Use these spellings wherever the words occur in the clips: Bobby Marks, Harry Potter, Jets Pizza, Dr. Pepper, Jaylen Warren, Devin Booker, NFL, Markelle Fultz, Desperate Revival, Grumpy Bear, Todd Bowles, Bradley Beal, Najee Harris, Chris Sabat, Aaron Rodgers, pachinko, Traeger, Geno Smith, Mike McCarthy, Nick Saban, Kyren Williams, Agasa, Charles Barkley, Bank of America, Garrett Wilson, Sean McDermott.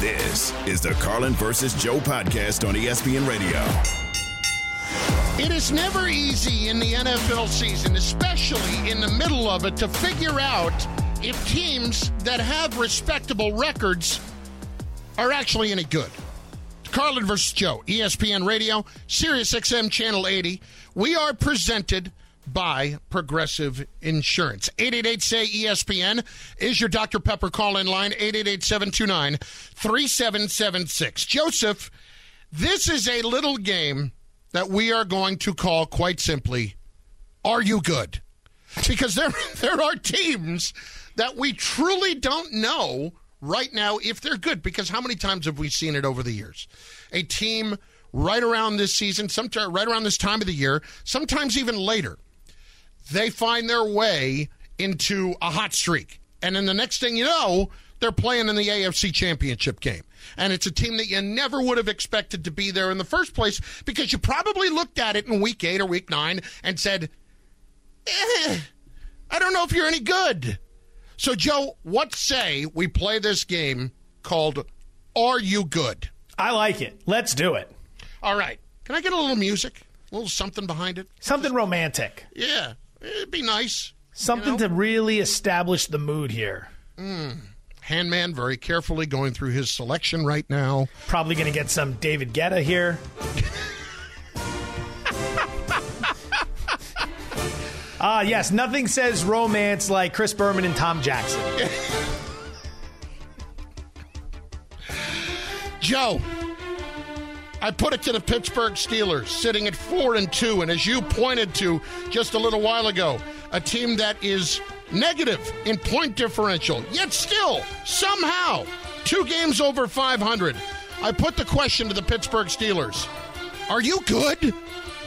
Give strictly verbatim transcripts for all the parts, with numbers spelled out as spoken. This is the Carlin versus. Joe podcast on E S P N Radio. It is never easy in the N F L season, especially in the middle of it, to figure out if teams that have respectable records are actually any good. Carlin versus. Joe, E S P N Radio, Sirius X M Channel eighty. We are presented by Progressive Insurance. eight eight eight say E S P N is your Doctor Pepper call-in line, eight eight eight seven two nine three seven seven six. Joseph, this is a little game that we are going to call, quite simply, Are You Good? Because there there are teams that we truly don't know right now if they're good, because how many times have we seen it over the years? A team right around this season, sometime, right around this time of the year, sometimes even later, they find their way into a hot streak. And then the next thing you know, they're playing in the A F C Championship game. And it's a team that you never would have expected to be there in the first place, because you probably looked at it in week eight or week nine and said, eh, I don't know if you're any good. So, Joe, what say we play this game called Are You Good? I like it. Let's do it. All right. Can I get a little music? A little something behind it? Something Just, romantic. Yeah. It'd be nice. Something you know? to really establish the mood here. Mm. Handman very carefully going through his selection right now. Probably going to get some David Guetta here. Ah, uh, yes. Nothing says romance like Chris Berman and Tom Jackson. Joe, I put it to the Pittsburgh Steelers, sitting at four and two, and as you pointed to just a little while ago, a team that is negative in point differential, yet still, somehow, two games over five hundred. I put the question to the Pittsburgh Steelers. Are you good?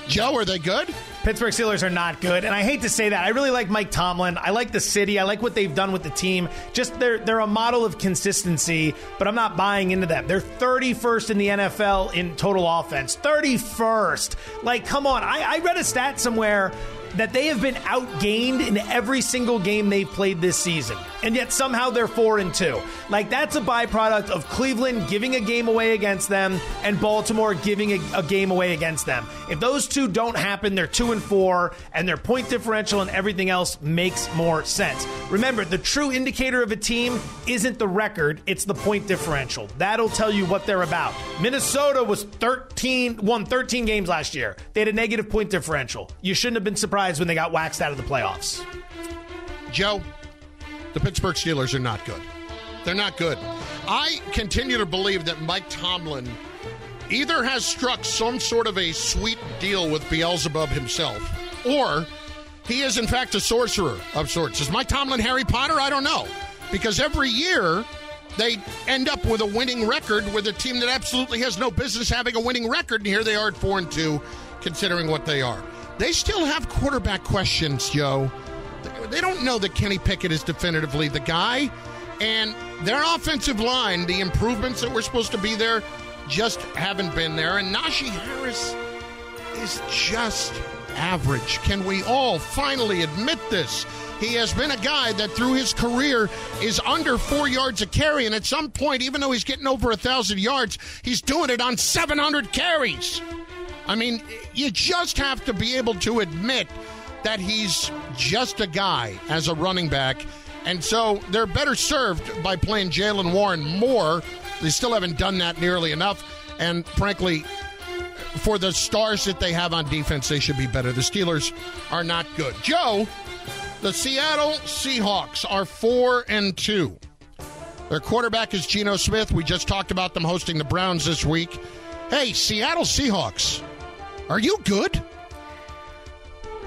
Joe, are they good? Pittsburgh Steelers are not good, and I hate to say that. I really like Mike Tomlin. I like the city. I like what they've done with the team. Just they're they're a model of consistency, but I'm not buying into them. They're thirty-first in the N F L in total offense. thirty-first. Like, come on. I, I read a stat somewhere that they have been outgained in every single game they've played this season, and yet somehow they're four and two. Like, that's a byproduct of Cleveland giving a game away against them and Baltimore giving a, a game away against them. If those two don't happen, they're two and four, and their point differential and everything else makes more sense. Remember, the true indicator of a team isn't the record, it's the point differential. That'll tell you what they're about. Minnesota was thirteen, won thirteen games last year. They had a negative point differential. You shouldn't have been surprised when they got waxed out of the playoffs. Joe, the Pittsburgh Steelers are not good. They're not good. I continue to believe that Mike Tomlin either has struck some sort of a sweet deal with Beelzebub himself, or he is, in fact, a sorcerer of sorts. Is Mike Tomlin Harry Potter? I don't know. Because every year they end up with a winning record with a team that absolutely has no business having a winning record, and here they are at four and two, considering what they are. They still have quarterback questions, Joe. They don't know that Kenny Pickett is definitively the guy. And their offensive line, the improvements that were supposed to be there, just haven't been there. And Najee Harris is just average. Can we all finally admit this? He has been a guy that through his career is under four yards a carry. And at some point, even though he's getting over one thousand yards, he's doing it on seven hundred carries. I mean, you just have to be able to admit that he's just a guy as a running back. And so they're better served by playing Jaylen Warren more. They still haven't done that nearly enough. And frankly, for the stars that they have on defense, they should be better. The Steelers are not good. Joe, the Seattle Seahawks are four and two. Their quarterback is Geno Smith. We just talked about them hosting the Browns this week. Hey, Seattle Seahawks. Are you good?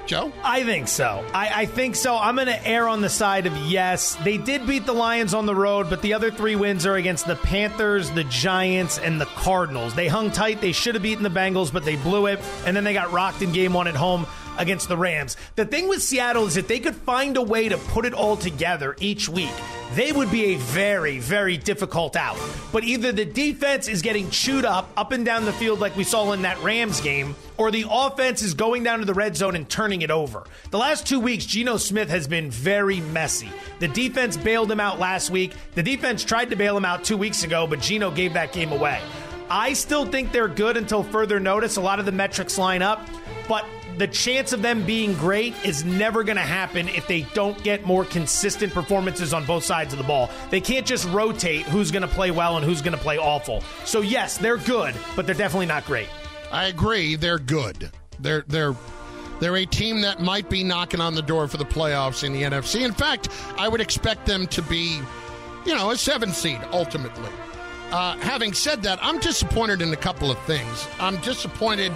Joe? I think so. I, I think so. I'm going to err on the side of yes. They did beat the Lions on the road, but the other three wins are against the Panthers, the Giants, and the Cardinals. They hung tight. They should have beaten the Bengals, but they blew it. And then they got rocked in game one at home against the Rams. The thing with Seattle is if they could find a way to put it all together each week, they would be a very, very difficult out. But either the defense is getting chewed up, up and down the field like we saw in that Rams game, or the offense is going down to the red zone and turning it over. The last two weeks, Geno Smith has been very messy. The defense bailed him out last week. The defense tried to bail him out two weeks ago, but Geno gave that game away. I still think they're good until further notice. A lot of the metrics line up, but the chance of them being great is never going to happen if they don't get more consistent performances on both sides of the ball. They can't just rotate who's going to play well and who's going to play awful. So, yes, they're good, but they're definitely not great. I agree. They're good. They're they're they're a team that might be knocking on the door for the playoffs in the N F C. In fact, I would expect them to be, you know, a seven seed ultimately. Uh, having said that, I'm disappointed in a couple of things. I'm disappointed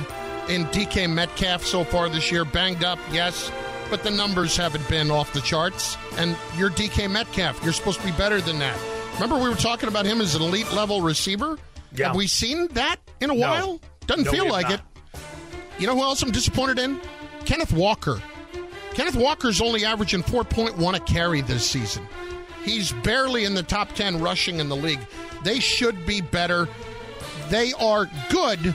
in D K Metcalf so far this year. Banged up, yes, but the numbers haven't been off the charts. And you're D K Metcalf. You're supposed to be better than that. Remember we were talking about him as an elite-level receiver? Yeah. Have we seen that in a no. while? Doesn't no, feel like not. it. You know who else I'm disappointed in? Kenneth Walker. Kenneth Walker's only averaging four point one a carry this season. He's barely in the top ten rushing in the league. They should be better. They are good,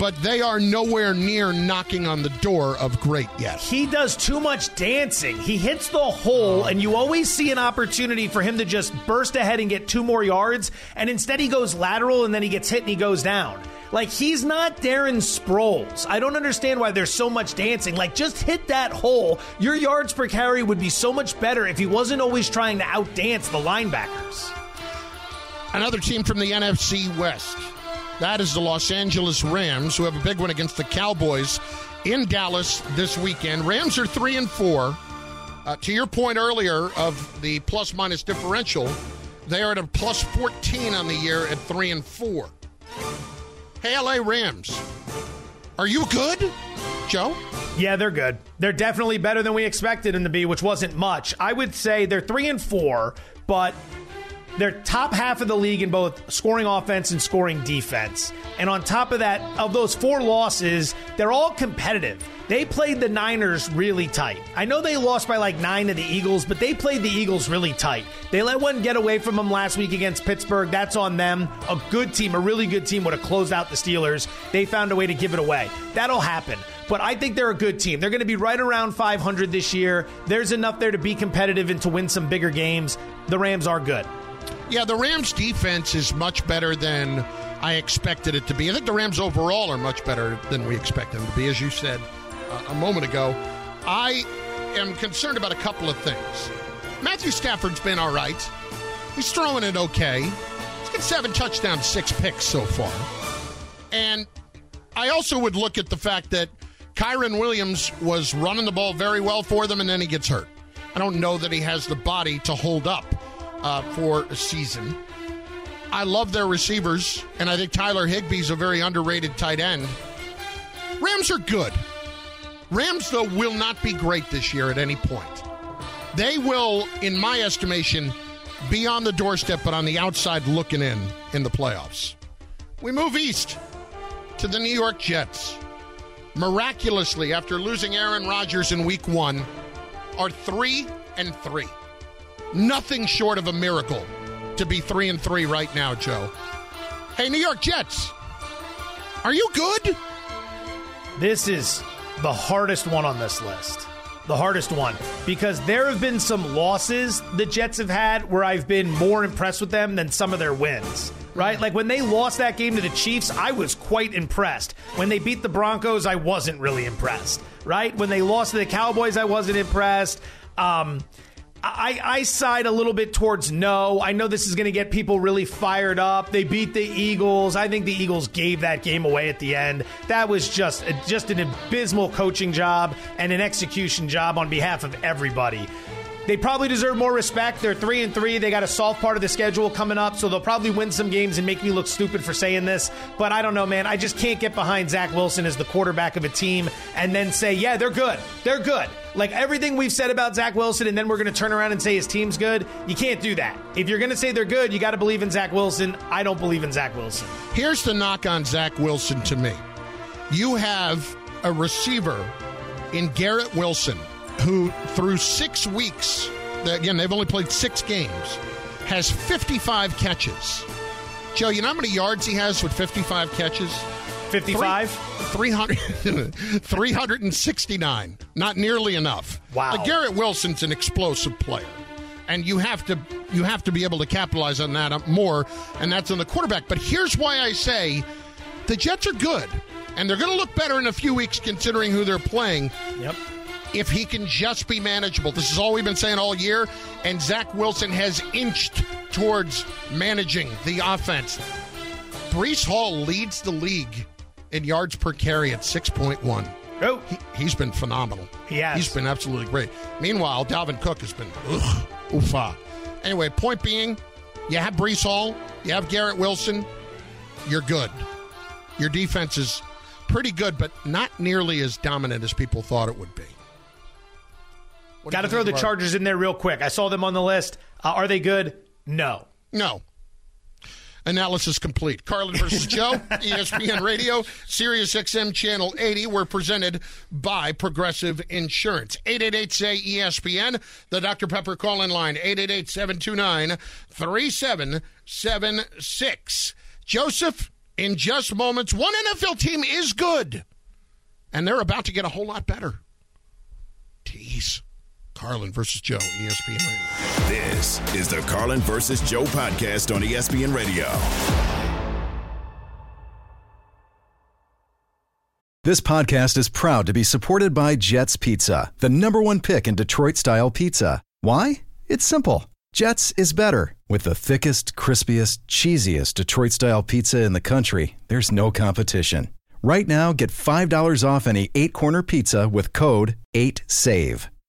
but they are nowhere near knocking on the door of great yet. He does too much dancing. He hits the hole, and you always see an opportunity for him to just burst ahead and get two more yards, and instead he goes lateral, and then he gets hit and he goes down. Like, he's not Darren Sproles. I don't understand why there's so much dancing. Like, just hit that hole. Your yards per carry would be so much better if he wasn't always trying to outdance the linebackers. Another team from the N F C West. That is the Los Angeles Rams, who have a big one against the Cowboys in Dallas this weekend. Rams are three and four. Uh, to your point earlier of the plus-minus differential, they are at a plus fourteen on the year at three and four. Hey, L A Rams, are you good, Joe? Yeah, they're good. They're definitely better than we expected in the B, which wasn't much. I would say they're three and four, but they're top half of the league in both scoring offense and scoring defense. And on top of that, of those four losses, they're all competitive. They played the Niners really tight. I know they lost by like nine to the Eagles, but they played the Eagles really tight. They let one get away from them last week against Pittsburgh. That's on them. A good team, a really good team would have closed out the Steelers. They found a way to give it away. That'll happen. But I think they're a good team. They're going to be right around five hundred this year. There's enough there to be competitive and to win some bigger games. The Rams are good. Yeah, the Rams' defense is much better than I expected it to be. I think the Rams overall are much better than we expect them to be, as you said uh, a moment ago. I am concerned about a couple of things. Matthew Stafford's been all right. He's throwing it okay. He's got seven touchdowns, six picks so far. And I also would look at the fact that Kyren Williams was running the ball very well for them, and then he gets hurt. I don't know that he has the body to hold up Uh, for a season. I love their receivers, and I think Tyler Higbee's a very underrated tight end. Rams are good. Rams, though, will not be great this year at any point. They will, in my estimation, be on the doorstep, but on the outside looking in in the playoffs. We move east to the New York Jets. Miraculously, after losing Aaron Rodgers in week one, are three and three. Nothing short of a miracle to be three and three right now, Joe. Hey, New York Jets, are you good? This is the hardest one on this list. The hardest one, because there have been some losses the Jets have had where I've been more impressed with them than some of their wins, right? Like when they lost that game to the Chiefs, I was quite impressed. When they beat the Broncos, I wasn't really impressed, right? When they lost to the Cowboys, I wasn't impressed. Um... I, I side a little bit towards no. I know this is going to get people really fired up. They beat the Eagles. I think the Eagles gave that game away at the end. That was just a, just an abysmal coaching job and an execution job on behalf of everybody. They probably deserve more respect. They're three and three. They got a soft part of the schedule coming up, so they'll probably win some games and make me look stupid for saying this. But I don't know, man. I just can't get behind Zach Wilson as the quarterback of a team and then say, yeah, they're good. They're good. Like everything we've said about Zach Wilson, and then we're going to turn around and say his team's good. You can't do that. If you're going to say they're good, you got to believe in Zach Wilson. I don't believe in Zach Wilson. Here's the knock on Zach Wilson to me. You have a receiver in Garrett Wilson who, through six weeks, again, they've only played six games, has fifty-five catches. Joe, you know how many yards he has with fifty-five catches? fifty-five? three hundred, three hundred sixty-nine. Not nearly enough. Wow. Now, Garrett Wilson's an explosive player, and you have to you have to be able to capitalize on that more, and that's on the quarterback. But here's why I say the Jets are good, and they're going to look better in a few weeks considering who they're playing. Yep. If he can just be manageable. This is all we've been saying all year, and Zach Wilson has inched towards managing the offense. Breece Hall leads the league in yards per carry at six point one. Oh. He, he's been phenomenal. He has. He's been absolutely great. Meanwhile, Dalvin Cook has been, ugh, oofa. Anyway, point being, you have Breece Hall, you have Garrett Wilson, you're good. Your defense is pretty good, but not nearly as dominant as people thought it would be. Got to throw the Chargers in there real quick. I saw them on the list. Uh, are they good? No. No. Analysis complete. Carlin versus Joe, E S P N Radio, Sirius X M Channel eighty. We're presented by Progressive Insurance. eight eight eight S A Y E S P N, the Doctor Pepper call-in line, eight eight eight, seven two nine, three seven seven six. Joseph, in just moments, one N F L team is good, and they're about to get a whole lot better. Jeez. Carlin versus Joe, E S P N Radio. This is the Carlin versus Joe podcast on E S P N Radio. This podcast is proud to be supported by Jets Pizza, the number one pick in Detroit-style pizza. Why? It's simple. Jets is better. With the thickest, crispiest, cheesiest Detroit-style pizza in the country, there's no competition. Right now, get five dollars off any eight-corner pizza with code eight save.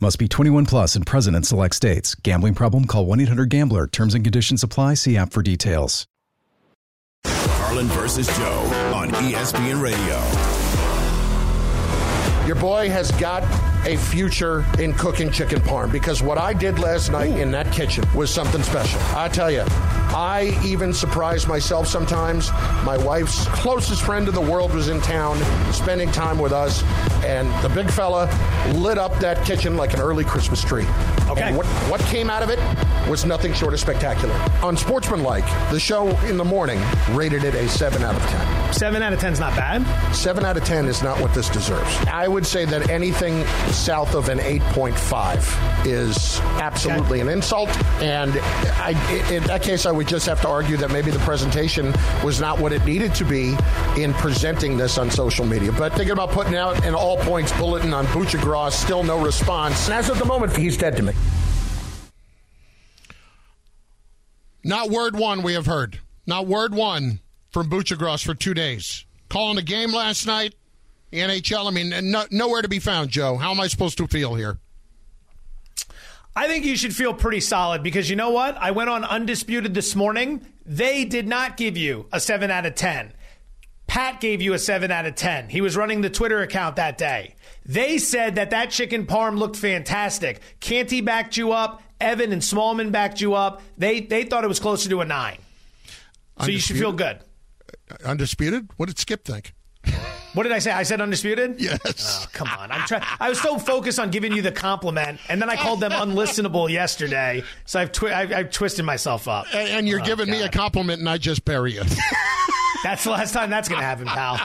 Must be twenty-one plus and present in select states. Gambling problem? Call one eight hundred gambler. Terms and conditions apply. See app for details. Carlin versus Joe on E S P N Radio. Your boy has got a future in cooking chicken parm, because what I did last night Ooh. in that kitchen was something special. I tell you, I even surprise myself sometimes. My wife's closest friend in the world was in town spending time with us, and the big fella lit up that kitchen like an early Christmas tree. Okay. And what, what came out of it was nothing short of spectacular. Unsportsmanlike, the show in the morning rated it a seven out of ten. seven out of ten is not bad. seven out of ten is not what this deserves. I would say that anything south of an eight point five is absolutely okay. an insult, and I, in that case I would just have to argue that maybe the presentation was not what it needed to be in presenting this on social media. But thinking about putting out an all points bulletin on Boucher Gross, still no response. And as of the moment, he's dead to me. Not word one we have heard. Not word one from Boucher Gross for two days. Calling the game last night. The N H L, I mean, no, nowhere to be found, Joe. How am I supposed to feel here? I think you should feel pretty solid, because you know what? I went on Undisputed this morning. They did not give you a seven out of ten. Pat gave you a seven out of ten. He was running the Twitter account that day. They said that that chicken parm looked fantastic. Canty backed you up. Evan and Smallman backed you up. They they thought it was closer to a nine. So Undisputed? You should feel good. Undisputed? What did Skip think? What did I say? I said undisputed? Yes. Oh, come on. I'm trying. I was so focused on giving you the compliment, and then I called them unlistenable yesterday, so I've, twi- I've, I've twisted myself up. And, and you're oh, giving God. me a compliment, and I just bury you. That's the last time that's going to happen, pal.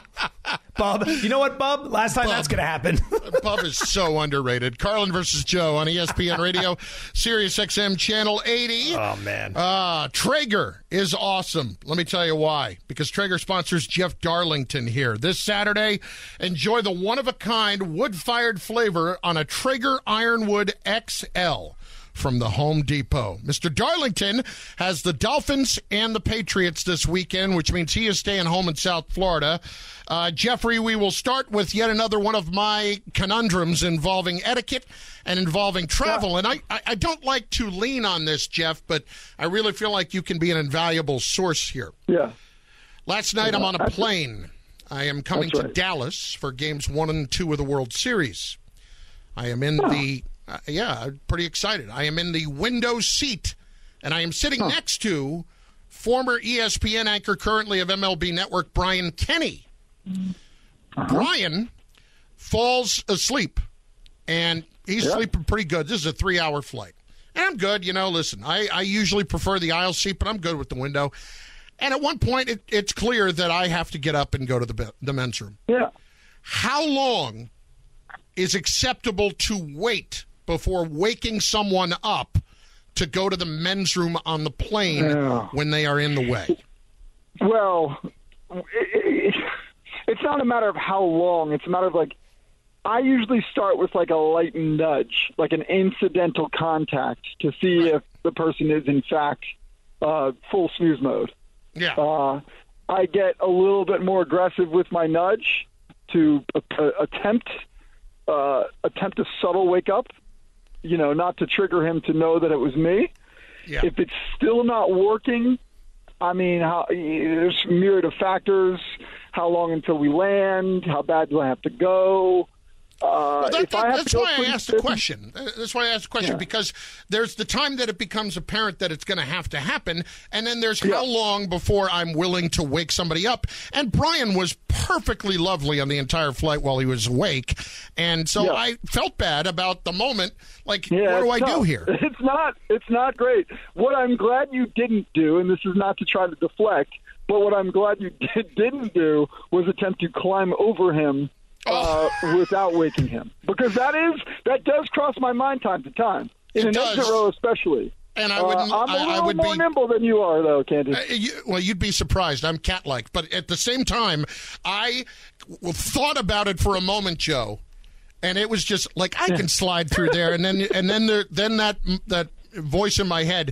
Bub. You know what, Bub? Last time Bub. that's going to happen. Bub is so underrated. Carlin versus. Joe on E S P N Radio, Sirius X M Channel eighty. Oh, man. Uh, Traeger is awesome. Let me tell you why. Because Traeger sponsors Jeff Darlington here. This Saturday, enjoy the one-of-a-kind wood-fired flavor on a Traeger Ironwood X L from the Home Depot. Mister Darlington has the Dolphins and the Patriots this weekend, which means he is staying home in South Florida. Uh, Jeffrey, we will start with yet another one of my conundrums involving etiquette and involving travel. Yeah. And I, I, I don't like to lean on this, Jeff, but I really feel like you can be an invaluable source here. Yeah. Last night yeah, I'm on a plane. I am coming right. to Dallas for games one and two of the World Series. I am in oh. the, uh, yeah, I'm pretty excited. I am in the window seat, and I am sitting oh. next to former E S P N anchor, currently of M L B Network, Brian Kenny. Uh-huh. Brian falls asleep, and he's yeah. sleeping pretty good. This is a three-hour flight. And I'm good, you know, listen, I, I usually prefer the aisle seat, but I'm good with the window. And at one point, it, it's clear that I have to get up and go to the, the men's room. Yeah. How long is acceptable to wait before waking someone up to go to the men's room on the plane yeah. when they are in the way? Well, it, it, it's not a matter of how long. It's a matter of, like, I usually start with, like, a light nudge, like an incidental contact to see if the person is, in fact, uh, full snooze mode. Yeah, uh, I get a little bit more aggressive with my nudge to uh, attempt uh, attempt a subtle wake up, you know, not to trigger him to know that it was me. Yeah. If it's still not working, I mean, how, there's a myriad of factors. How long until we land? How bad do I have to go? Uh, well, that, that, I that's, why I asked the question. That's why I asked the question, yeah. because there's the time that it becomes apparent that it's going to have to happen, and then there's yeah. how long before I'm willing to wake somebody up. And Brian was perfectly lovely on the entire flight while he was awake, and so yeah. I felt bad about the moment. Like, yeah, what do I tough. do here? It's not, it's not great. What I'm glad you didn't do, and this is not to try to deflect, but what I'm glad you did, didn't do was attempt to climb over him Uh, without waking him, because that is that does cross my mind time to time in it an does. exit row especially. And I would, uh, I'm a little I would more be, nimble than you are, though, Candace. Uh, you, well, you'd be surprised. I'm cat-like, but at the same time, I thought about it for a moment, Joe, and it was just like I can slide through there, and then and then there, then that that voice in my head.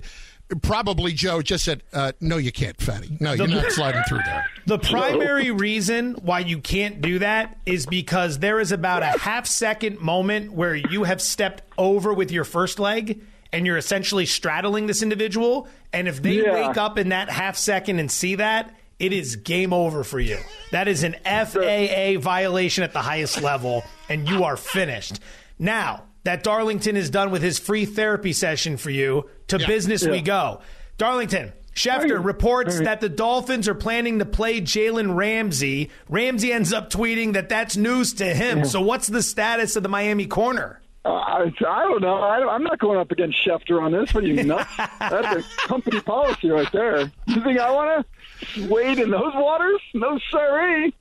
Probably Joe just said, uh, no, you can't, Fatty. No, you're not sliding through there. The primary reason why you can't do that is because there is about a half-second moment where you have stepped over with your first leg, and you're essentially straddling this individual, and if they yeah. wake up in that half-second and see that, it is game over for you. That is an F A A violation at the highest level, and you are finished. Now, that Darlington is done with his free therapy session for you. To yeah. business yeah. we go. Darlington, Schefter reports right. that the Dolphins are planning to play Jalen Ramsey. Ramsey ends up tweeting that that's news to him. Yeah. So what's the status of the Miami corner? Uh, I, I don't know. I, I'm not going up against Schefter on this. What are you, nuts? That's a company policy right there. You think I want to wade in those waters? No, sirree.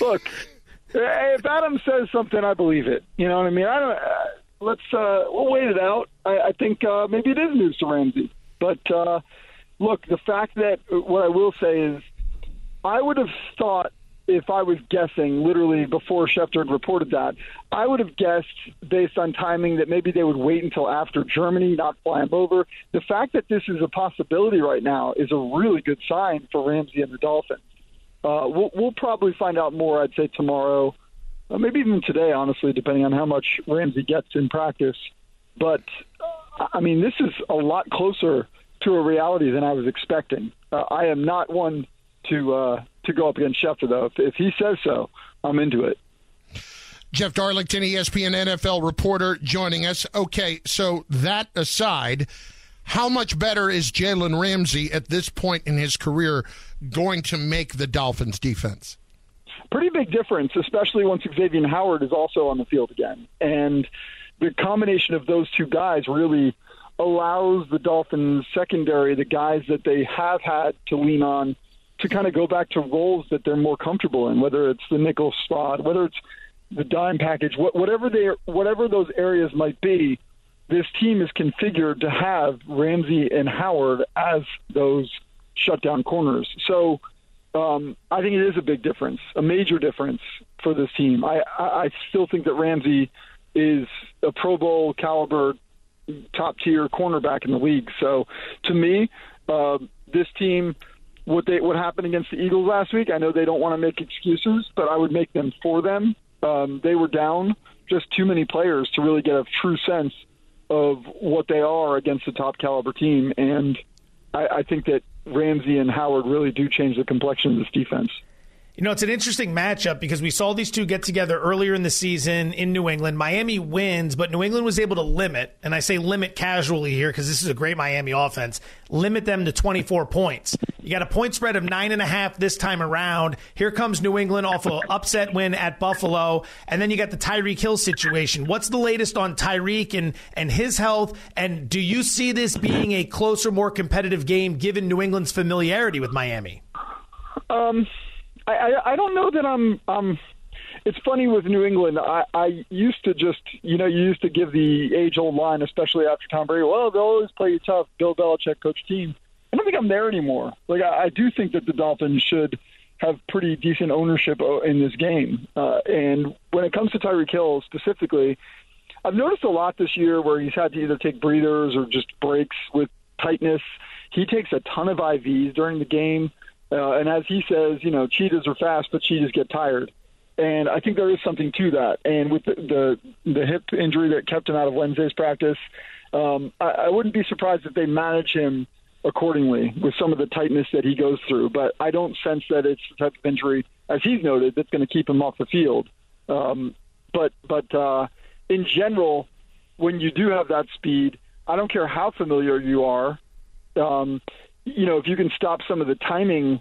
Look, if Adam says something, I believe it. You know what I mean? I don't uh, Let's uh, we'll wait it out. I, I think uh, maybe it is news to Ramsey. But, uh, look, the fact that what I will say is I would have thought, if I was guessing, literally before Schefter had reported that, I would have guessed based on timing that maybe they would wait until after Germany, not fly him over. The fact that this is a possibility right now is a really good sign for Ramsey and the Dolphins. Uh, we'll, we'll probably find out more, I'd say, tomorrow. Maybe even today, honestly, depending on how much Ramsey gets in practice. But, I mean, this is a lot closer to a reality than I was expecting. Uh, I am not one to uh, to go up against Schefter, though. If, if he says so, I'm into it. Jeff Darlington, E S P N N F L reporter, joining us. Okay, so that aside, how much better is Jalen Ramsey at this point in his career going to make the Dolphins' defense? pretty big difference, especially once Xavier Howard is also on the field again. And the combination of those two guys really allows the Dolphins secondary, the guys that they have had to lean on, to kind of go back to roles that they're more comfortable in, whether it's the nickel spot, whether it's the dime package, whatever they, whatever those areas might be, this team is configured to have Ramsey and Howard as those shutdown corners. So um, I think it is a big difference, a major difference for this team. I, I still think that Ramsey is a Pro Bowl caliber, top-tier cornerback in the league. So to me, uh, this team – What they what happened against the Eagles last week, I know they don't want to make excuses, but I would make them for them. Um, they were down just too many players to really get a true sense of what they are against a top-caliber team, and I, I think that Ramsey and Howard really do change the complexion of this defense. You know, it's an interesting matchup because we saw these two get together earlier in the season in New England. Miami wins, but New England was able to limit, and I say limit casually here because this is a great Miami offense, limit them to twenty-four points. You got a point spread of nine and a half this time around. Here comes New England off an upset win at Buffalo, and then you got the Tyreek Hill situation. What's the latest on Tyreek and, and his health, and do you see this being a closer, more competitive game given New England's familiarity with Miami? Um. I, I don't know that I'm um, – it's funny with New England. I, I used to just – you know, you used to give the age-old line, especially after Tom Brady, well, they'll always play you tough, Bill Belichick coach team. I don't think I'm there anymore. Like, I, I do think that the Dolphins should have pretty decent ownership in this game. Uh, and when it comes to Tyreek Hill specifically, I've noticed a lot this year where he's had to either take breathers or just breaks with tightness. He takes a ton of I Vs during the game. Uh, and as he says, you know, cheetahs are fast, but cheetahs get tired. And I think there is something to that. And with the the, the hip injury that kept him out of Wednesday's practice, um, I, I wouldn't be surprised if they manage him accordingly with some of the tightness that he goes through. But I don't sense that it's the type of injury, as he's noted, that's going to keep him off the field. Um, but but uh, in general, when you do have that speed, I don't care how familiar you are, um, you know, if you can stop some of the timing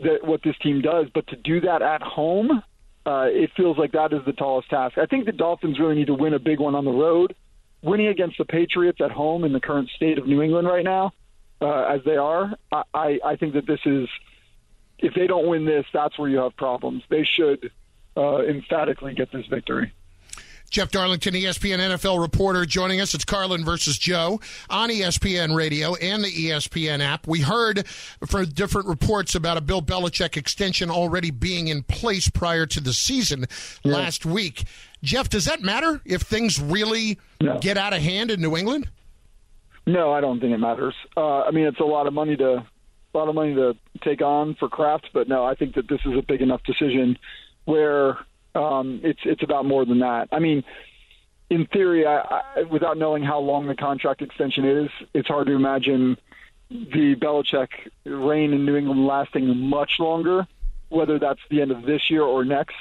that what this team does, but to do that at home, uh, it feels like that is the tallest task. I think the Dolphins really need to win a big one on the road. Winning against the Patriots at home in the current state of New England right now, uh, as they are, I, I, I think that this is, if they don't win this, that's where you have problems. They should uh, emphatically get this victory. Jeff Darlington, E S P N N F L reporter, joining us. It's Carlin versus Joe on E S P N Radio and the E S P N app. We heard from different reports about a Bill Belichick extension already being in place prior to the season yeah. last week. Jeff, does that matter if things really no. get out of hand in New England? No, I don't think it matters. Uh, I mean, it's a lot of money to a lot of money to take on for Kraft, but no, I think that this is a big enough decision where. Um, it's it's about more than that. I mean, in theory, I, I, without knowing how long the contract extension is, it's hard to imagine the Belichick reign in New England lasting much longer, whether that's the end of this year or next.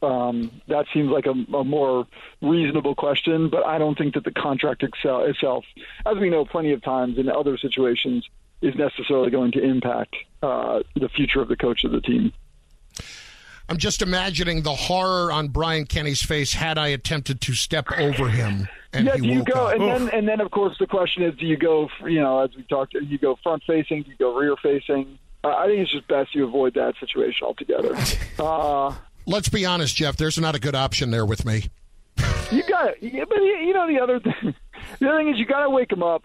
Um, that seems like a, a more reasonable question, but I don't think that the contract excel, itself, as we know plenty of times in other situations, is necessarily going to impact uh, the future of the coach of the team. I'm just imagining the horror on Brian Kenny's face had I attempted to step over him. And yeah, he do you woke go, up. and Oof. then, and then, of course, the question is: do you go? You know, as we talked, do you go front facing? Do you go rear facing? Uh, I think it's just best you avoid that situation altogether. Uh, Let's be honest, Jeff. There's not a good option there with me. You got it, but you know the other thing. The other thing is you got to wake him up.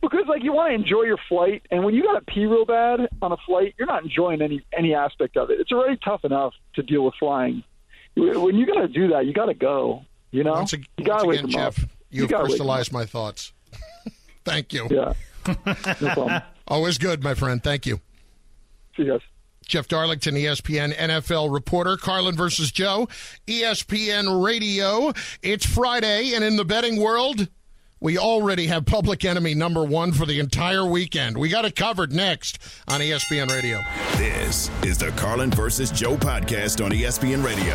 Because, like, you want to enjoy your flight, and when you got to pee real bad on a flight, you're not enjoying any any aspect of it. It's already tough enough to deal with flying. When you got to do that, you got to go, you know? Once, a, you once again, Jeff, up. you've you personalized my thoughts. Thank you. Yeah. No problem. Always good, my friend. Thank you. See you guys. Jeff Darlington, E S P N N F L reporter. Carlin versus Joe, E S P N Radio. It's Friday, and in the betting world... we already have public enemy number one for the entire weekend. We got it covered next on E S P N Radio. This is the Carlin versus Joe podcast on E S P N Radio.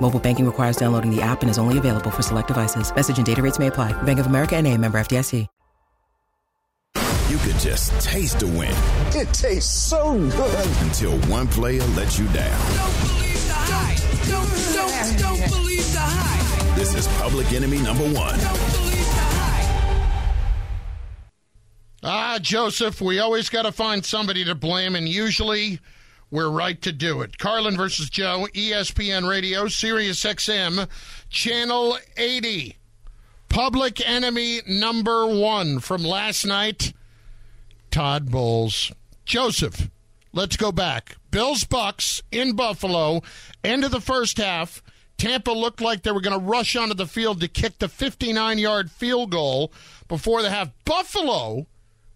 Mobile banking requires downloading the app and is only available for select devices. Message and data rates may apply. Bank of America N A, member F D I C. You could just taste the win. It tastes so good. Until one player lets you down. Don't believe the hype. Don't, don't, don't believe the hype. This is public enemy number one. Don't believe the hype. Ah, Joseph, we always got to find somebody to blame, and usually we're right to do it. Carlin versus. Joe, E S P N Radio, Sirius X M, Channel eighty. Public enemy number one from last night. Todd Bowles. Joseph, let's go back. Bills Bucks in Buffalo, end of the first half. Tampa looked like they were going to rush onto the field to kick the fifty-nine yard field goal before the half. Buffalo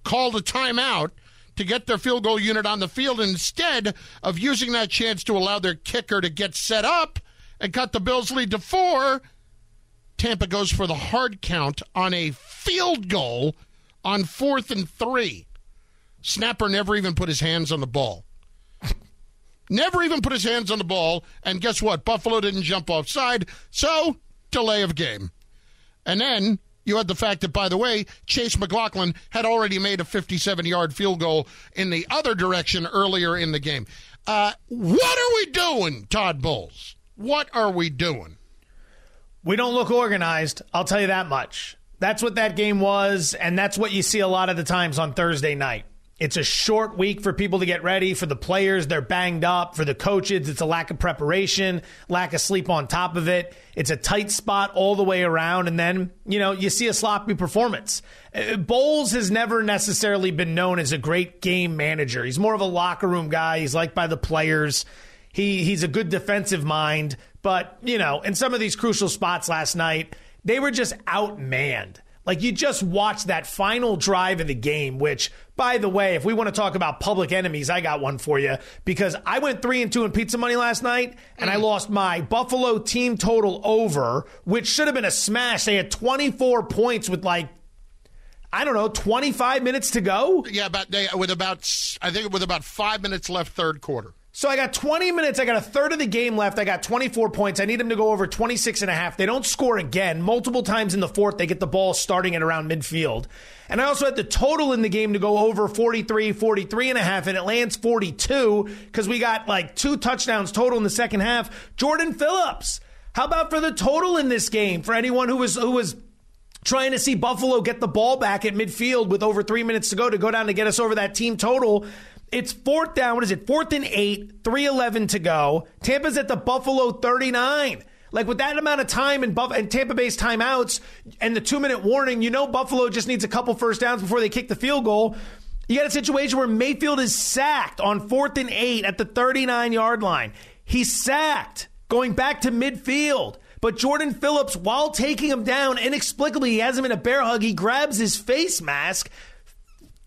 called a timeout to get their field goal unit on the field, and instead of using that chance to allow their kicker to get set up and cut the Bills' lead to four, Tampa goes for the hard count on a field goal on fourth and three. Snapper never even put his hands on the ball. Never even put his hands on the ball, and guess what? Buffalo didn't jump offside, so delay of game. And then you had the fact that, by the way, Chase McLaughlin had already made a fifty-seven yard field goal in the other direction earlier in the game. Uh, what are we doing, Todd Bowles? What are we doing? We don't look organized, I'll tell you that much. That's what that game was, and that's what you see a lot of the times on Thursday night. It's a short week for people to get ready. For the players, they're banged up. For the coaches, it's a lack of preparation, lack of sleep on top of it. It's a tight spot all the way around. And then, you know, you see a sloppy performance. Bowles has never necessarily been known as a great game manager. He's more of a locker room guy. He's liked by the players. He He's a good defensive mind. But, you know, in some of these crucial spots last night, they were just outmanned. Like, you just watched that final drive of the game, which, by the way, if we want to talk about public enemies, I got one for you, because I went three and two in pizza money last night, and I lost my Buffalo team total over, which should have been a smash. They had twenty-four points with, like, I don't know, twenty-five minutes to go? Yeah, about they, with about I think with about five minutes left third quarter. So I got twenty minutes. I got a third of the game left. I got twenty-four points. I need them to go over twenty-six and a half. They don't score again. Multiple times in the fourth, they get the ball starting at around midfield. And I also had the total in the game to go over forty-three, forty-three and a half, and it lands forty-two because we got like two touchdowns total in the second half. Jordan Phillips, how about for the total in this game for anyone who was who was trying to see Buffalo get the ball back at midfield with over three minutes to go to go down to get us over that team total? It's fourth down. What is it? Fourth and eight, three eleven to go. Tampa's at the Buffalo thirty-nine. Like, with that amount of time and, Buff- and Tampa Bay's timeouts and the two-minute warning, you know Buffalo just needs a couple first downs before they kick the field goal. You got a situation where Mayfield is sacked on fourth and eight at the thirty-nine yard line. He's sacked going back to midfield. But Jordan Phillips, while taking him down, inexplicably, he has him in a bear hug. He grabs his face mask.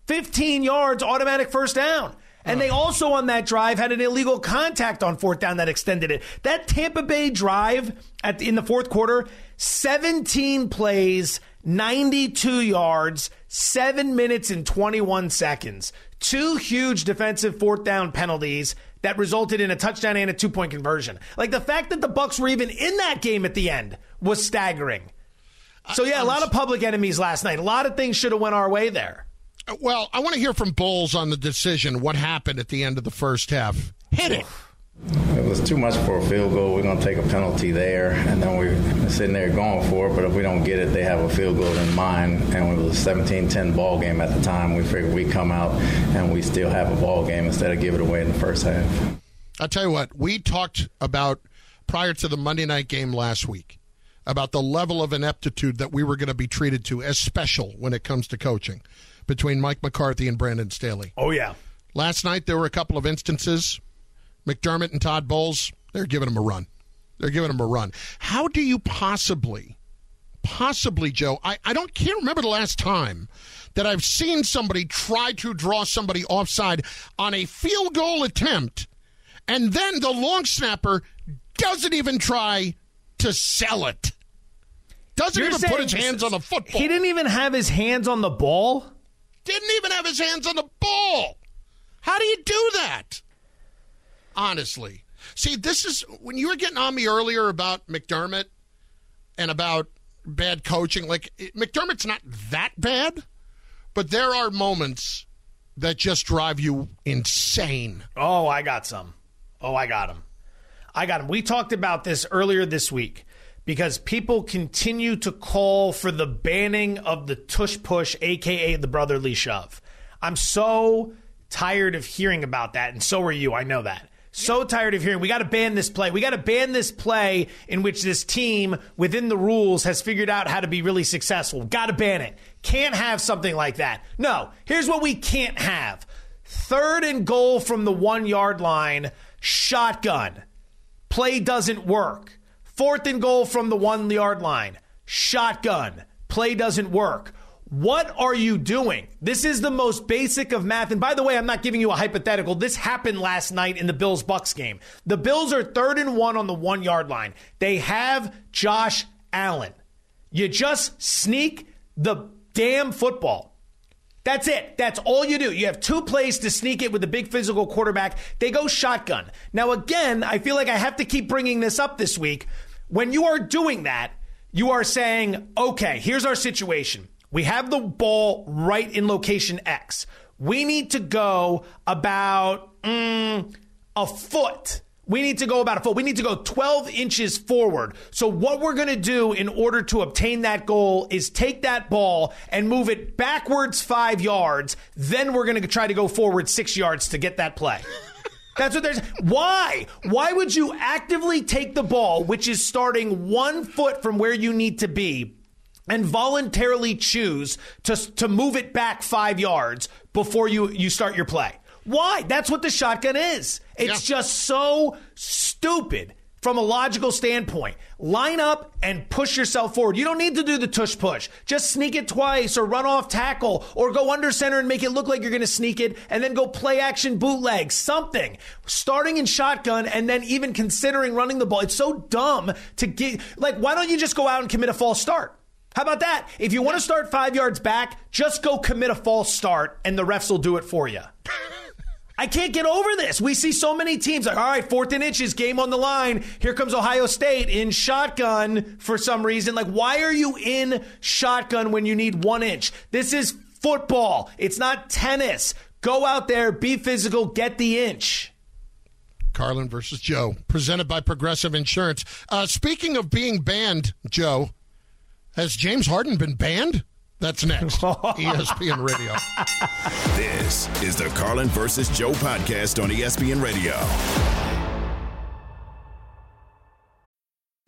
fifteen yards, automatic first down. And they also on that drive had an illegal contact on fourth down that extended it. That Tampa Bay drive at the, in the fourth quarter, seventeen plays, ninety-two yards, seven minutes and twenty-one seconds. Two huge defensive fourth down penalties that resulted in a touchdown and a two-point conversion. Like, the fact that the Bucs were even in that game at the end was staggering. So, yeah, a lot of public enemies last night. A lot of things should have went our way there. Well, I want to hear from Bowles on the decision, what happened at the end of the first half. Hit it. It was too much for a field goal. We're going to take a penalty there, and then we're sitting there going for it. But if we don't get it, they have a field goal in mind, and it was a seventeen ten ball game at the time. We figured we come out and we still have a ball game instead of give it away in the first half. I'll tell you what, we talked about prior to the Monday night game last week about the level of ineptitude that we were going to be treated to as special when it comes to coaching between Mike McCarthy and Brandon Staley. Oh, yeah. Last night there were a couple of instances. McDermott and Todd Bowles, they're giving him a run. They're giving him a run. How do you possibly, possibly, Joe, I, I don't can't remember the last time that I've seen somebody try to draw somebody offside on a field goal attempt, and then the long snapper doesn't even try to sell it. Doesn't You're even put his hands on the football. He didn't even have his hands on the ball? Didn't even have his hands on the ball. How do you do that? Honestly. See, this is when you were getting on me earlier about McDermott and about bad coaching. Like, McDermott's not that bad, but there are moments that just drive you insane. Oh, I got some. Oh, I got him. I got him. We talked about this earlier this week because people continue to call for the banning of the tush push, a k a the brotherly shove. I'm so tired of hearing about that, and so are you. I know that. So tired of hearing, we got to ban this play. We got to ban this play in which this team within the rules has figured out how to be really successful. Got to ban it. Can't have something like that. No, here's what we can't have. Third and goal from the one-yard line, shotgun. Play doesn't work. Fourth and goal from the one-yard line, shotgun. Play doesn't work. What are you doing? This is the most basic of math. And by the way, I'm not giving you a hypothetical. This happened last night in the Bills-Bucks game. The Bills are third and one on the one-yard line. They have Josh Allen. You just sneak the damn football. That's it. That's all you do. You have two plays to sneak it with a big physical quarterback. They go shotgun. Now, again, I feel like I have to keep bringing this up this week. When you are doing that, you are saying, okay, here's our situation. We have the ball right in location X. We need to go about mm, a foot. We need to go about a foot. We need to go twelve inches forward. So what we're going to do in order to obtain that goal is take that ball and move it backwards five yards. Then we're going to try to go forward six yards to get that play. That's what there's. Why? Why would you actively take the ball, which is starting one foot from where you need to be, and voluntarily choose to to move it back five yards before you, you start your play? Why? That's what the shotgun is. It's yeah. just so stupid from a logical standpoint. Line up and push yourself forward. You don't need to do the tush push. Just sneak it twice or run off tackle or go under center and make it look like you're going to sneak it and then go play action bootleg, something. Starting in shotgun and then even considering running the ball. It's so dumb to get, like, why don't you just go out and commit a false start? How about that? If you want to start five yards back, just go commit a false start, and the refs will do it for you. I can't get over this. We see so many teams like, all right, fourth and inches, game on the line. Here comes Ohio State in shotgun for some reason. Like, why are you in shotgun when you need one inch? This is football. It's not tennis. Go out there, be physical, get the inch. Carlin versus Joe, presented by Progressive Insurance. Uh, speaking of being banned, Joe, has James Harden been banned? That's next. E S P N Radio. This is the Carlin versus Joe podcast on E S P N Radio.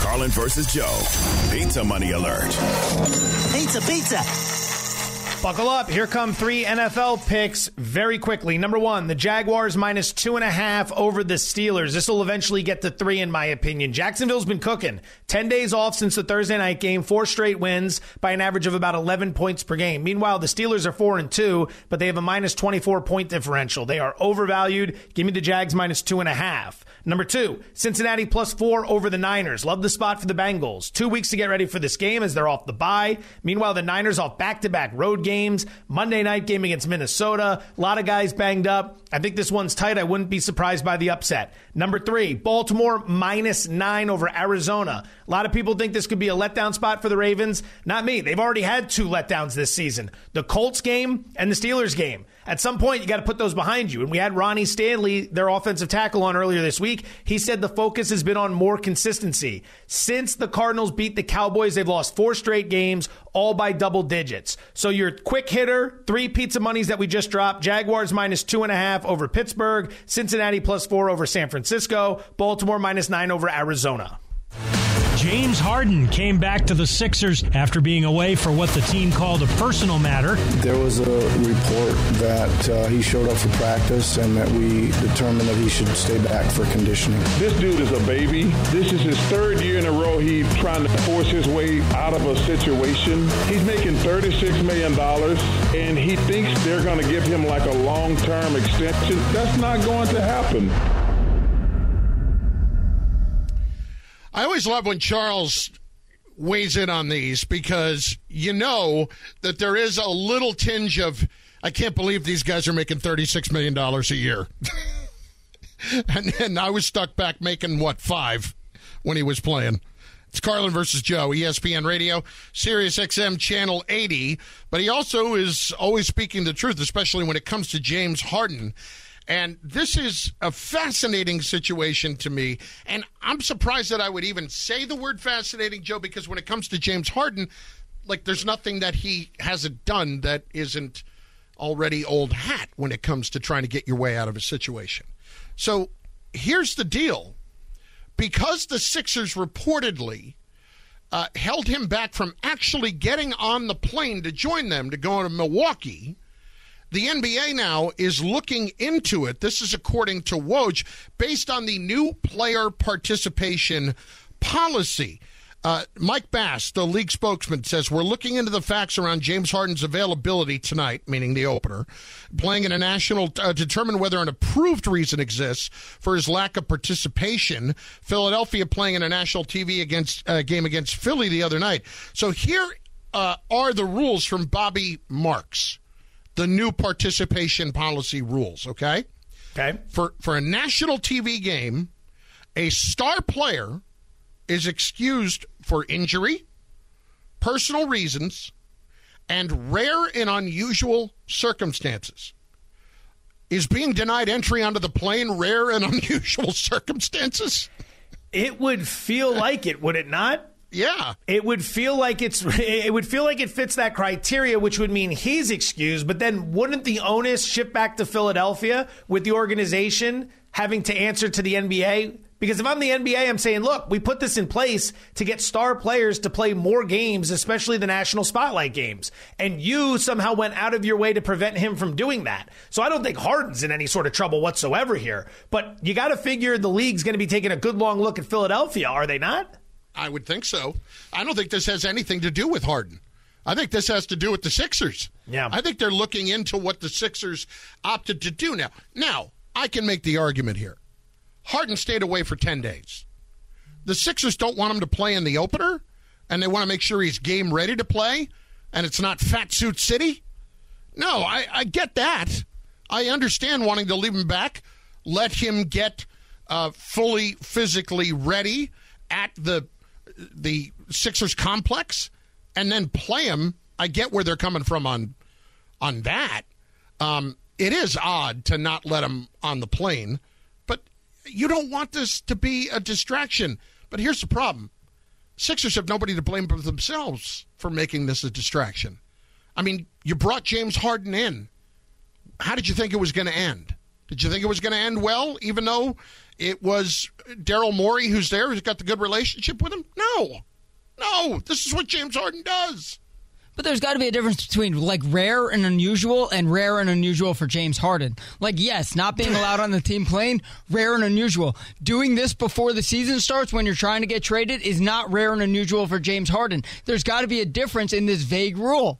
Carlin versus Joe. Pizza money alert. Pizza, pizza. Buckle up. Here come three N F L picks very quickly. Number one, the Jaguars minus two and a half over the Steelers. This will eventually get to three, in my opinion. Jacksonville's been cooking. Ten days off since the Thursday night game. Four straight wins by an average of about eleven points per game. Meanwhile, the Steelers are four and two, but they have a minus twenty-four point differential. They are overvalued. Give me the Jags minus two and a half. Number two, Cincinnati plus four over the Niners. Love the spot for the Bengals. Two weeks to get ready for this game as they're off the bye. Meanwhile, the Niners off back-to-back road games. Monday night game against Minnesota. A lot of guys banged up. I think this one's tight. I wouldn't be surprised by the upset. Number three, Baltimore minus nine over Arizona. A lot of people think this could be a letdown spot for the Ravens. Not me. They've already had two letdowns this season. The Colts game and the Steelers game. At some point, you got to put those behind you. And we had Ronnie Stanley, their offensive tackle, on earlier this week. He said the focus has been on more consistency. Since the Cardinals beat the Cowboys, they've lost four straight games, all by double digits. So your quick hitter, three pizza monies that we just dropped, Jaguars minus two and a half over Pittsburgh, Cincinnati plus four over San Francisco, Baltimore minus nine over Arizona. James Harden came back to the Sixers after being away for what the team called a personal matter. There was a report that uh, he showed up for practice and that we determined that he should stay back for conditioning. This dude is a baby. This is his third year in a row he's trying to force his way out of a situation. He's making thirty-six million dollars, and he thinks they're going to give him like a long-term extension. That's not going to happen. I always love when Charles weighs in on these because you know that there is a little tinge of, I can't believe these guys are making thirty-six million dollars a year. and, and I was stuck back making, what, five when he was playing. It's Carlin versus Joe, E S P N Radio, Sirius X M Channel eighty. But he also is always speaking the truth, especially when it comes to James Harden. And this is a fascinating situation to me. And I'm surprised that I would even say the word fascinating, Joe, because when it comes to James Harden, like there's nothing that he hasn't done that isn't already old hat when it comes to trying to get your way out of a situation. So here's the deal. Because the Sixers reportedly uh, held him back from actually getting on the plane to join them to go to Milwaukee, the N B A now is looking into it. This is according to Woj, based on the new player participation policy. Uh, Mike Bass, the league spokesman, says, we're looking into the facts around James Harden's availability tonight, meaning the opener, playing in a national, uh, determine whether an approved reason exists for his lack of participation. Philadelphia playing in a national T V against uh, game against Philly the other night. So here uh, are the rules from Bobby Marks. The new participation policy rules, okay? Okay. For for a national T V game, a star player is excused for injury, personal reasons, and rare and unusual circumstances. Is being denied entry onto the plane rare and unusual circumstances? It would feel like it, would it not? Yeah, it would feel like it's it would feel like it fits that criteria, which would mean he's excused. But then wouldn't the onus shift back to Philadelphia with the organization having to answer to the N B A? Because if I'm the N B A, I'm saying, look, we put this in place to get star players to play more games, especially the national spotlight games. And you somehow went out of your way to prevent him from doing that. So I don't think Harden's in any sort of trouble whatsoever here. But you got to figure the league's going to be taking a good long look at Philadelphia, are they not? I would think so. I don't think this has anything to do with Harden. I think this has to do with the Sixers. Yeah. I think they're looking into what the Sixers opted to do now. Now, I can make the argument here. Harden stayed away for ten days. The Sixers don't want him to play in the opener, and they want to make sure he's game ready to play, and it's not Fat Suit City. No, I, I get that. I understand wanting to leave him back, let him get uh, fully physically ready at the the Sixers complex and then play them. I get where they're coming from on on that. Um, it is odd to not let them on the plane, but you don't want this to be a distraction. But here's the problem. Sixers have nobody to blame but themselves for making this a distraction. I mean, you brought James Harden in. How did you think it was going to end? Did you think it was going to end well, even though it was Daryl Morey who's there, who's got the good relationship with him? No. No. This is what James Harden does. But there's got to be a difference between, like, rare and unusual and rare and unusual for James Harden. Like, yes, not being allowed on the team plane, rare and unusual. Doing this before the season starts when you're trying to get traded is not rare and unusual for James Harden. There's got to be a difference in this vague rule.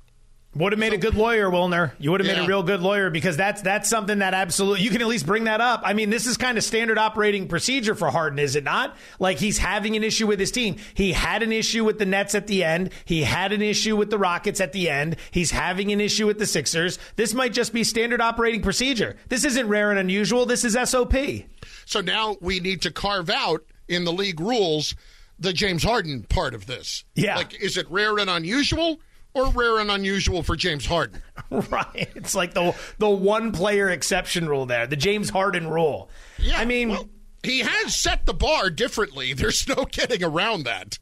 Would have made a good lawyer, Wilner. You would have yeah. made a real good lawyer, because that's that's something that absolutely, you can at least bring that up. I mean, this is kind of standard operating procedure for Harden, is it not? Like, he's having an issue with his team. He had an issue with the Nets at the end. He had an issue with the Rockets at the end. He's having an issue with the Sixers. This might just be standard operating procedure. This isn't rare and unusual. This is S O P. So now we need to carve out in the league rules the James Harden part of this. Yeah. Like, is it rare and unusual? Or rare and unusual for James Harden. Right. It's like the the one-player exception rule there, the James Harden rule. Yeah, I mean, well, he has set the bar differently. There's no getting around that.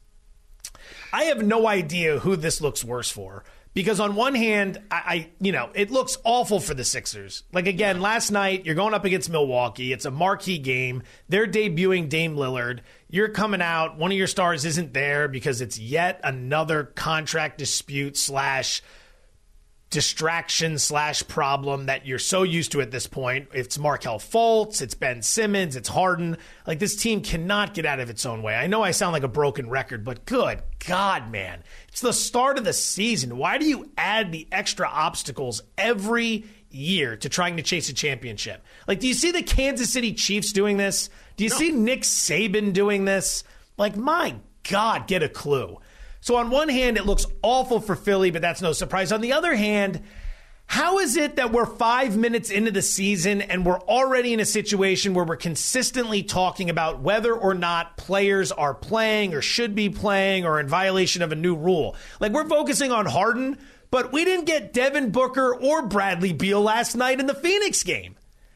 I have no idea who this looks worse for. Because on one hand, I, I you know, it looks awful for the Sixers. Like, again, last night, you're going up against Milwaukee. It's a marquee game. They're debuting Dame Lillard. You're coming out. One of your stars isn't there because it's yet another contract dispute slash distraction slash problem that you're so used to at this point. It's Markelle Fultz. It's Ben Simmons. It's Harden. Like, this team cannot get out of its own way. I know I sound like a broken record, but good God, man. It's the start of the season. Why do you add the extra obstacles every year to trying to chase a championship? Like, do you see the Kansas City Chiefs doing this? Do you No. see Nick Saban doing this? Like, my God, get a clue. So on one hand, it looks awful for Philly, but that's no surprise. On the other hand, how is it that we're five minutes into the season and we're already in a situation where we're consistently talking about whether or not players are playing or should be playing or in violation of a new rule? Like, we're focusing on Harden, but we didn't get Devin Booker or Bradley Beal last night in the Phoenix game.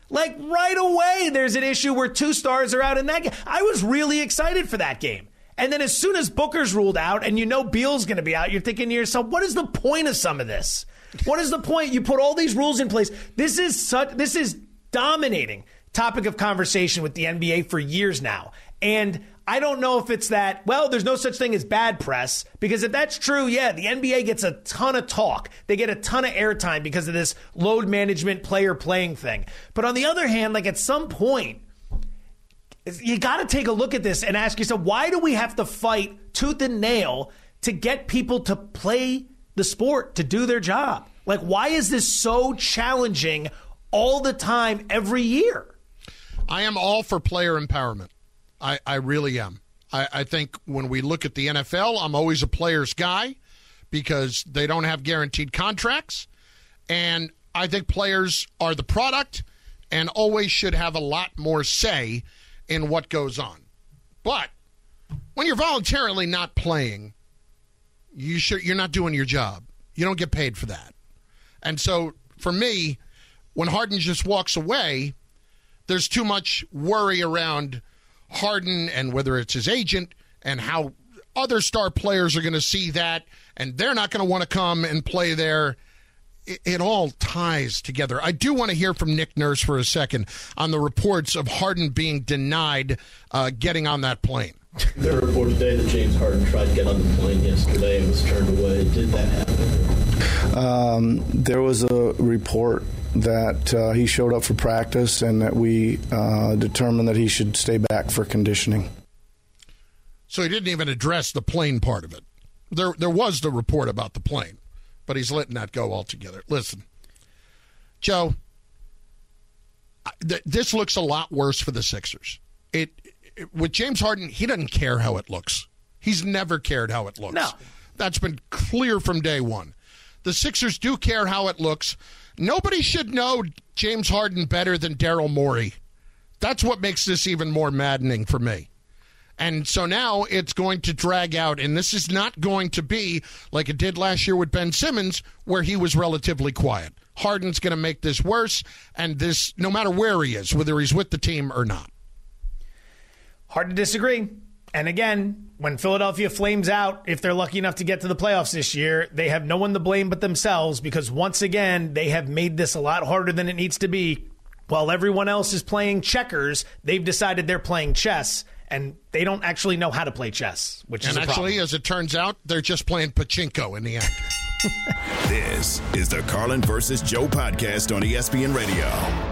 Like, right away, there's an issue where two stars are out in that game. I was really excited for that game. And then as soon as Booker's ruled out and you know Beal's going to be out, you're thinking to yourself, what is the point of some of this? What is the point? You put all these rules in place. This is such, this is dominating topic of conversation with the N B A for years now. And I don't know if it's that, well, there's no such thing as bad press, because if that's true, yeah, the N B A gets a ton of talk. They get a ton of airtime because of this load management player playing thing. But on the other hand, like, at some point, you got to take a look at this and ask yourself, why do we have to fight tooth and nail to get people to play the sport, to do their job? Like, why is this so challenging all the time, every year? I am all for player empowerment. I, I really am. I, I think when we look at the N F L, I'm always a player's guy because they don't have guaranteed contracts. And I think players are the product and always should have a lot more say in what goes on. But when you're voluntarily not playing, you should, you're not doing your job. You don't get paid for that. And so for me, when Harden just walks away, there's too much worry around Harden and whether it's his agent and how other star players are going to see that, and they're not going to want to come and play there. It all ties together. I do want to hear from Nick Nurse for a second on the reports of Harden being denied uh, getting on that plane. There were reports today that James Harden tried to get on the plane yesterday and was turned away. Did that happen? Um, there was a report that uh, he showed up for practice and that we uh, determined that he should stay back for conditioning. So he didn't even address the plane part of it. There, there was the report about the plane, but he's letting that go altogether. Listen, Joe, th- this looks a lot worse for the Sixers. It, it with James Harden, he doesn't care how it looks. He's never cared how it looks. No. That's been clear from day one. The Sixers do care how it looks. Nobody should know James Harden better than Daryl Morey. That's what makes this even more maddening for me. And so now it's going to drag out, and this is not going to be like it did last year with Ben Simmons, where he was relatively quiet. Harden's going to make this worse, and this, no matter where he is, whether he's with the team or not. Hard to disagree. And again, when Philadelphia flames out, if they're lucky enough to get to the playoffs this year, they have no one to blame but themselves, because once again, they have made this a lot harder than it needs to be. While everyone else is playing checkers, they've decided they're playing chess, and they don't actually know how to play chess, which and is a actually, problem. As it turns out, they're just playing pachinko in the end. This is the Carlin versus. Joe podcast on E S P N Radio.